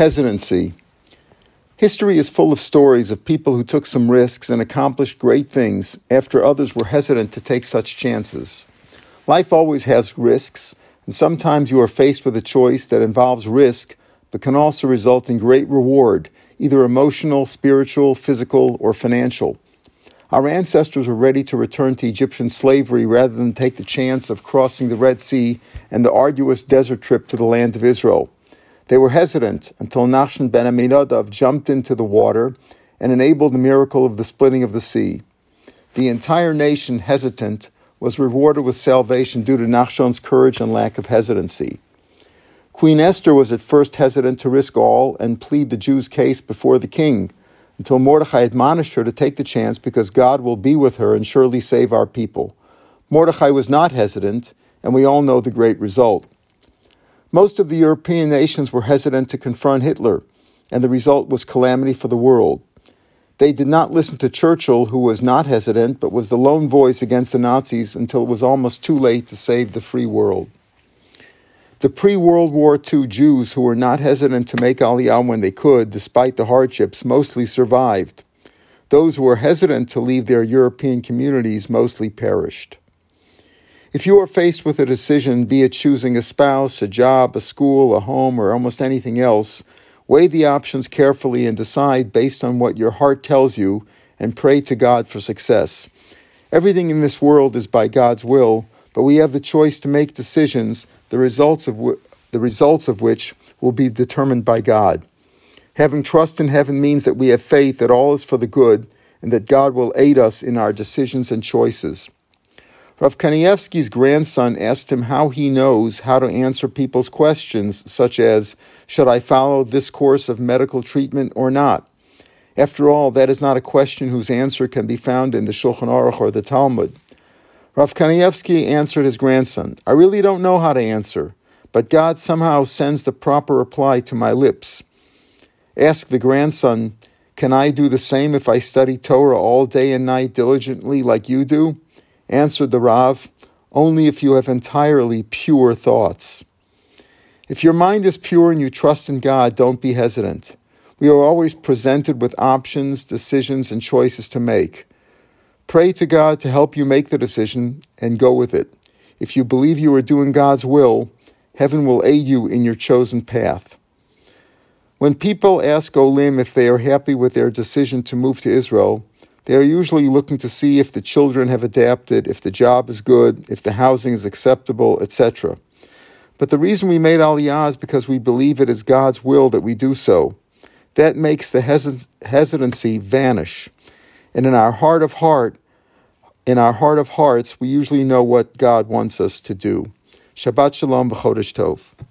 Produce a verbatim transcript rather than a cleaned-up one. hesitancy. History is full of stories of people who took some risks and accomplished great things after others were hesitant to take such chances. Life always has risks, and sometimes you are faced with a choice that involves risk but can also result in great reward, either emotional, spiritual, physical, or financial. Our ancestors were ready to return to Egyptian slavery rather than take the chance of crossing the Red Sea and the arduous desert trip to the land of Israel. They were hesitant until Nachshon ben Aminadav jumped into the water and enabled the miracle of the splitting of the sea. The entire nation, hesitant, was rewarded with salvation due to Nachshon's courage and lack of hesitancy. Queen Esther was at first hesitant to risk all and plead the Jews' case before the king, until Mordechai admonished her to take the chance because God will be with her and surely save our people. Mordechai was not hesitant, and we all know the great result. Most of the European nations were hesitant to confront Hitler, and the result was calamity for the world. They did not listen to Churchill, who was not hesitant, but was the lone voice against the Nazis until it was almost too late to save the free world. The pre-World War Two Jews, who were not hesitant to make Aliyah when they could, despite the hardships, mostly survived. Those who were hesitant to leave their European communities mostly perished. If you are faced with a decision, be it choosing a spouse, a job, a school, a home, or almost anything else, weigh the options carefully and decide based on what your heart tells you and pray to God for success. Everything in this world is by God's will, but we have the choice to make decisions, the results of wh- the results of which will be determined by God. Having trust in heaven means that we have faith that all is for the good and that God will aid us in our decisions and choices. Rav Kanievsky's grandson asked him how he knows how to answer people's questions, such as, should I follow this course of medical treatment or not? After all, that is not a question whose answer can be found in the Shulchan Aruch or the Talmud. Rav Kanievsky answered his grandson, I really don't know how to answer, but God somehow sends the proper reply to my lips. Ask the grandson, can I do the same if I study Torah all day and night diligently like you do? Answered the Rav, only if you have entirely pure thoughts. If your mind is pure and you trust in God, don't be hesitant. We are always presented with options, decisions, and choices to make. Pray to God to help you make the decision and go with it. If you believe you are doing God's will, heaven will aid you in your chosen path. When people ask Olim if they are happy with their decision to move to Israel, they are usually looking to see if the children have adapted, if the job is good, if the housing is acceptable, et cetera. But the reason we made Aliyah is because we believe it is God's will that we do so. That makes the hesit- hesitancy vanish. And in our heart of heart, in our heart of hearts, we usually know what God wants us to do. Shabbat Shalom v'Chodesh Tov.